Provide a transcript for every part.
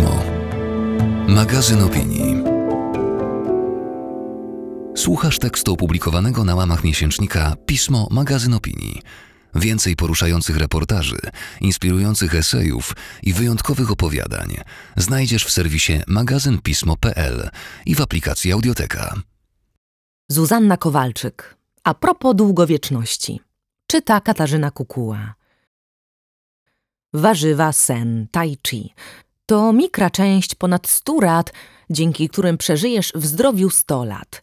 Pismo. Magazyn opinii. Słuchasz tekstu opublikowanego na łamach miesięcznika Pismo. Magazyn opinii. Więcej poruszających reportaży, inspirujących esejów i wyjątkowych opowiadań znajdziesz w serwisie magazynpismo.pl i w aplikacji Audioteka. Zuzanna Kowalczyk. A propos długowieczności. Czyta Katarzyna Kukuła. Warzywa, sen, tai chi. To mikra część ponad 100 rad, dzięki którym przeżyjesz w zdrowiu 100 lat.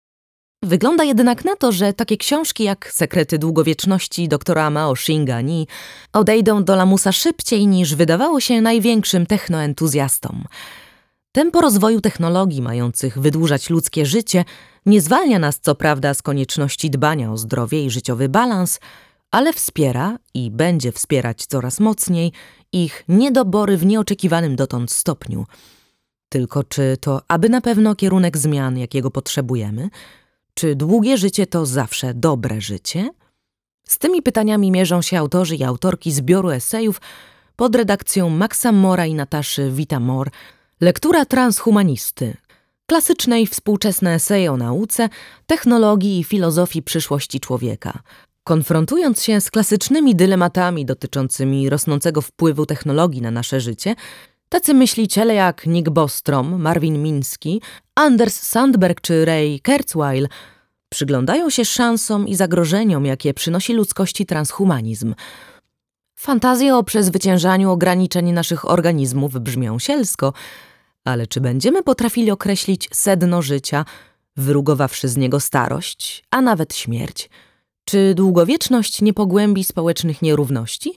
Wygląda jednak na to, że takie książki jak Sekrety Długowieczności dr Amao Shinga Ni odejdą do lamusa szybciej niż wydawało się największym technoentuzjastom. Tempo rozwoju technologii mających wydłużać ludzkie życie nie zwalnia nas co prawda z konieczności dbania o zdrowie i życiowy balans, ale wspiera i będzie wspierać coraz mocniej ich niedobory w nieoczekiwanym dotąd stopniu. Tylko czy to aby na pewno kierunek zmian, jakiego potrzebujemy? Czy długie życie to zawsze dobre życie? Z tymi pytaniami mierzą się autorzy i autorki zbioru esejów pod redakcją Maxa Mora i Nataszy Vita-Mor Lektura transhumanisty. Klasyczne i współczesne eseje o nauce, technologii i filozofii przyszłości człowieka. Konfrontując się z klasycznymi dylematami dotyczącymi rosnącego wpływu technologii na nasze życie, tacy myśliciele jak Nick Bostrom, Marvin Minsky, Anders Sandberg czy Ray Kurzweil przyglądają się szansom i zagrożeniom, jakie przynosi ludzkości transhumanizm. Fantazje o przezwyciężaniu ograniczeń naszych organizmów brzmią sielsko, ale czy będziemy potrafili określić sedno życia, wyrugowawszy z niego starość, a nawet śmierć? Czy długowieczność nie pogłębi społecznych nierówności?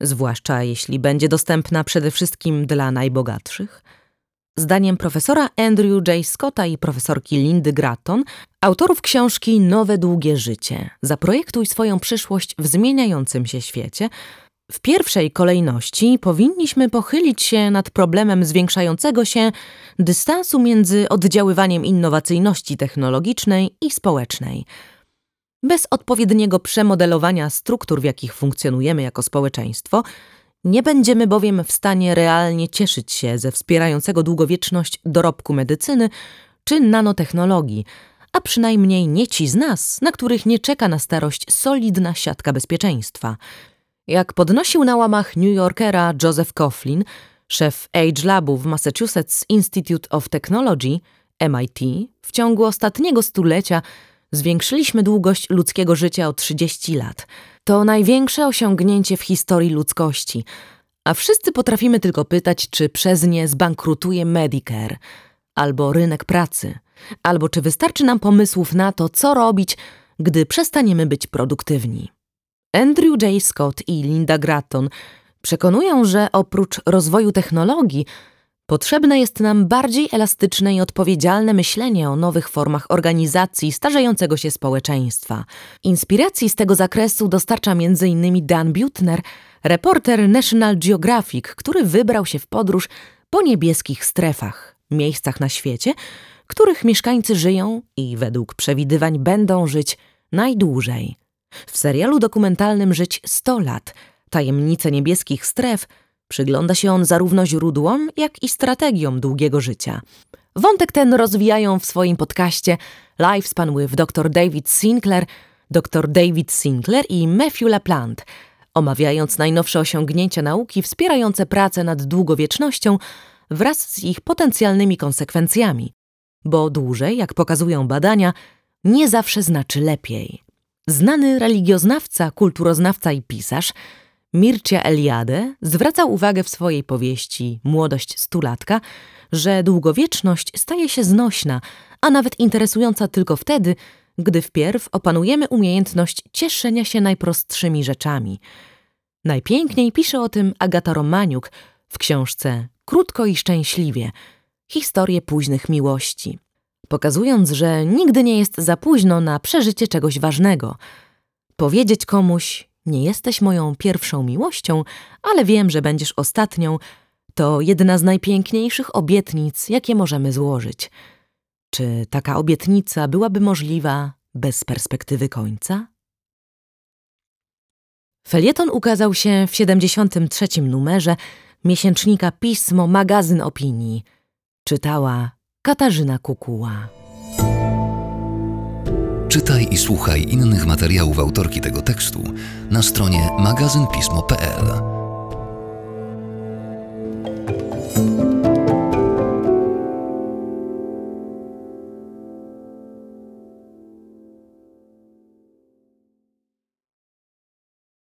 Zwłaszcza jeśli będzie dostępna przede wszystkim dla najbogatszych. Zdaniem profesora Andrew J. Scotta i profesorki Lindy Gratton, autorów książki Nowe długie życie. Zaprojektuj swoją przyszłość w zmieniającym się świecie. W pierwszej kolejności powinniśmy pochylić się nad problemem zwiększającego się dystansu między oddziaływaniem innowacyjności technologicznej i społecznej. Bez odpowiedniego przemodelowania struktur, w jakich funkcjonujemy jako społeczeństwo, nie będziemy bowiem w stanie realnie cieszyć się ze wspierającego długowieczność dorobku medycyny czy nanotechnologii, a przynajmniej nie ci z nas, na których nie czeka na starość solidna siatka bezpieczeństwa. Jak podnosił na łamach New Yorkera Joseph Coughlin, szef Age Labu w Massachusetts Institute of Technology, MIT, w ciągu ostatniego 100-lecia zwiększyliśmy długość ludzkiego życia o 30 lat. To największe osiągnięcie w historii ludzkości, a wszyscy potrafimy tylko pytać, czy przez nie zbankrutuje Medicare, albo rynek pracy, albo czy wystarczy nam pomysłów na to, co robić, gdy przestaniemy być produktywni. Andrew J. Scott i Linda Gratton przekonują, że oprócz rozwoju technologii potrzebne jest nam bardziej elastyczne i odpowiedzialne myślenie o nowych formach organizacji starzejącego się społeczeństwa. Inspiracji z tego zakresu dostarcza m.in. Dan Buettner, reporter National Geographic, który wybrał się w podróż po niebieskich strefach, miejscach na świecie, których mieszkańcy żyją i według przewidywań będą żyć najdłużej. W serialu dokumentalnym Żyć 100 lat, tajemnice niebieskich stref, przygląda się on zarówno źródłom, jak i strategiom długiego życia. Wątek ten rozwijają w swoim podcaście Lifespan with dr David Sinclair i Matthew LaPlante, omawiając najnowsze osiągnięcia nauki wspierające pracę nad długowiecznością wraz z ich potencjalnymi konsekwencjami. Bo dłużej, jak pokazują badania, nie zawsze znaczy lepiej. Znany religioznawca, kulturoznawca i pisarz Mircea Eliade zwraca uwagę w swojej powieści Młodość stulatka, że długowieczność staje się znośna, a nawet interesująca tylko wtedy, gdy wpierw opanujemy umiejętność cieszenia się najprostszymi rzeczami. Najpiękniej pisze o tym Agata Romaniuk w książce Krótko i szczęśliwie Historie późnych miłości, pokazując, że nigdy nie jest za późno na przeżycie czegoś ważnego. Powiedzieć komuś: nie jesteś moją pierwszą miłością, ale wiem, że będziesz ostatnią, to jedna z najpiękniejszych obietnic, jakie możemy złożyć. Czy taka obietnica byłaby możliwa bez perspektywy końca? Felieton ukazał się w 73. numerze miesięcznika Pismo, magazyn opinii. Czytała Katarzyna Kukuła. Czytaj i słuchaj innych materiałów autorki tego tekstu na stronie magazynpismo.pl.